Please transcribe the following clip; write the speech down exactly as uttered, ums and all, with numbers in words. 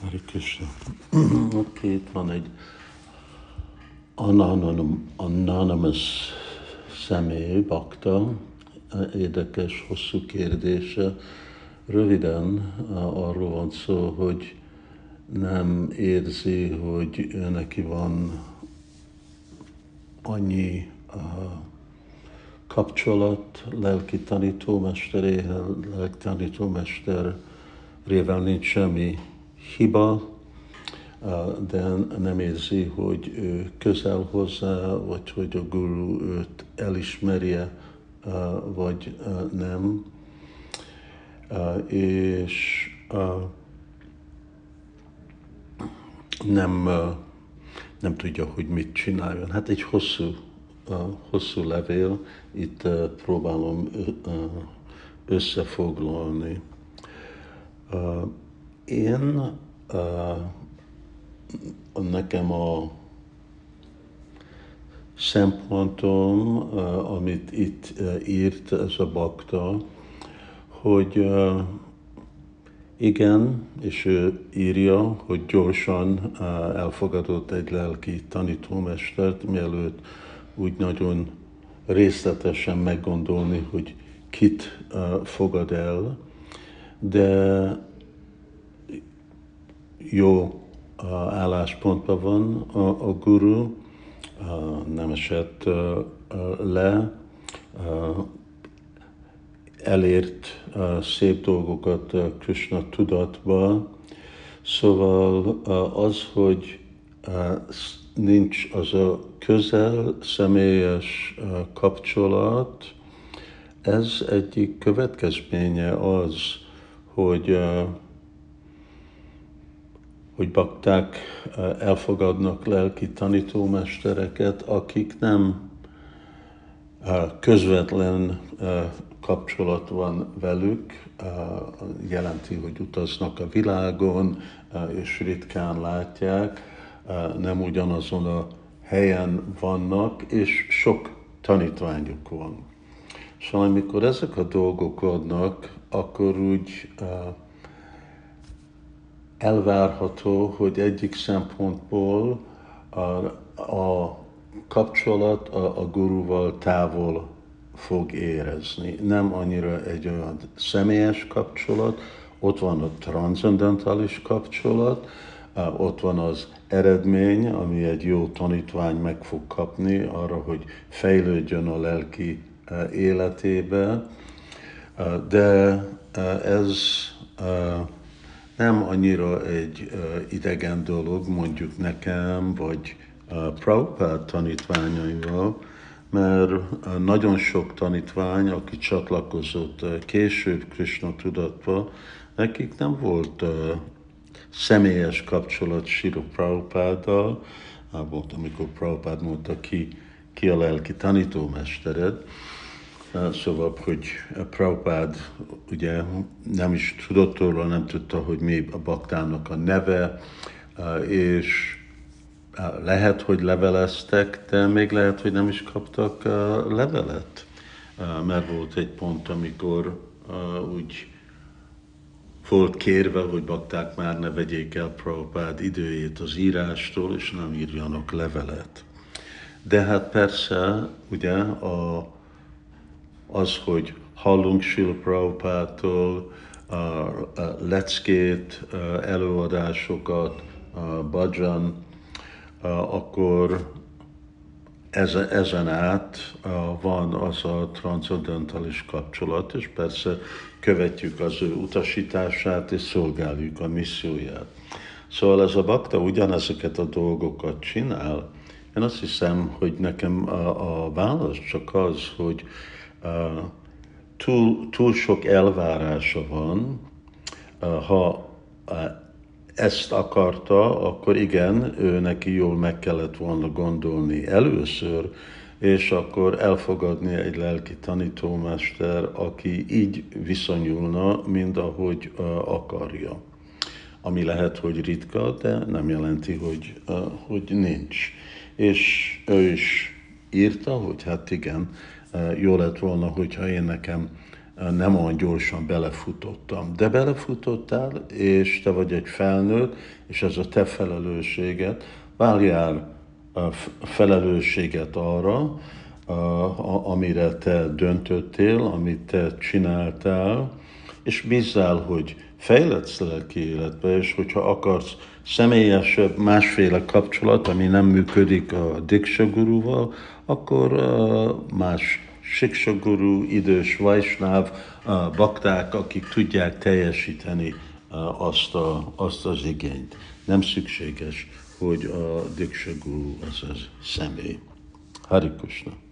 Hare Kṛṣṇa. Oké, itt van egy anonymous személy, Bakta. Érdekes, hosszú kérdése. Röviden arról van szó, hogy nem érzi, hogy ő neki van annyi uh, kapcsolat lelki tanítómesteréhez, lelki tanítómesterével nincs semmi hiba, uh, de nem érzi, hogy ő közel hozzá, vagy hogy a guru őt elismerje, uh, vagy uh, nem. Uh, és uh, nem, uh, nem tudja, hogy mit csináljon. Hát egy hosszú, uh, hosszú levél, itt uh, próbálom uh, összefoglalni. Uh, én, uh, nekem a szempontom, uh, amit itt uh, írt ez a Bakta, hogy uh, igen, és ő írja, hogy gyorsan uh, elfogadott egy lelki tanítómestert, mielőtt úgy nagyon részletesen meggondolni, hogy kit uh, fogad el, de jó uh, álláspontban van a, a guru, uh, nem esett uh, uh, le, uh, elért uh, szép dolgokat uh, Kṛṣna tudatba. Szóval uh, az, hogy uh, nincs az a közel, személyes uh, kapcsolat, ez egyik következménye az, hogy, uh, hogy bakták uh, elfogadnak lelki tanítómestereket, akik nem uh, közvetlen uh, kapcsolat van velük, jelenti, hogy utaznak a világon, és ritkán látják, nem ugyanazon a helyen vannak, és sok tanítványuk van. Szóval amikor ezek a dolgok vannak, akkor úgy elvárható, hogy egyik szempontból a, a kapcsolat a, a guruval távol fog érezni. Nem annyira egy olyan személyes kapcsolat, ott van a transzendentális kapcsolat, ott van az eredmény, ami egy jó tanítvány meg fog kapni arra, hogy fejlődjön a lelki életébe, de ez nem annyira egy idegen dolog, mondjuk nekem, vagy Prabhupád tanítványaival, mert nagyon sok tanítvány, aki csatlakozott később Kṛṣna tudatba, nekik nem volt személyes kapcsolat Śrīla Prabhupáddal, volt, amikor Prabhupád mondta ki, ki a lelki tanítómestered. Szóval, hogy Prabhupád ugye nem is tudott róla, nem tudta, hogy mi a baktának a neve, és lehet, hogy leveleztek, de még lehet, hogy nem is kaptak uh, levelet. Uh, mert volt egy pont, amikor uh, úgy volt kérve, hogy bakták már ne vegyék el Prabhupád időjét az írástól, és nem írjanak levelet. De hát persze, ugye, a, az, hogy hallunk Śrīla Prabhupádtól, a, a leckét, a előadásokat, a bhajan, akkor ezen, ezen át van az a transzendentális kapcsolat, és persze követjük az ő utasítását, és szolgáljuk a misszióját. Szóval ez a bakta ugyanezeket a dolgokat csinál. Én azt hiszem, hogy nekem a, a válasz csak az, hogy a, túl, túl sok elvárása van, a, ha a, ezt akarta, akkor igen, ő neki jól meg kellett volna gondolni először, és akkor elfogadni egy lelki tanítómester, aki így viszonyulna, mint ahogy uh, akarja. Ami lehet, hogy ritka, de nem jelenti, hogy, uh, hogy nincs. És ő is írta, hogy hát igen, uh, jó lett volna, hogyha én nekem nem olyan gyorsan belefutottam. De belefutottál, és te vagy egy felnőtt, és ez a te felelősséged. Váljál felelősséget arra, amire te döntöttél, amit te csináltál, és bízzál, hogy fejledsz lelki életbe, és hogyha akarsz személyesebb, másféle kapcsolat, ami nem működik a dīkṣā-guruval, akkor más Śikṣā-guru, idős vaiṣṇava, bakták, akik tudják teljesíteni azt, a, azt az igényt. Nem szükséges, hogy a dīkṣā-guru az az személy. Hare Kṛṣṇa.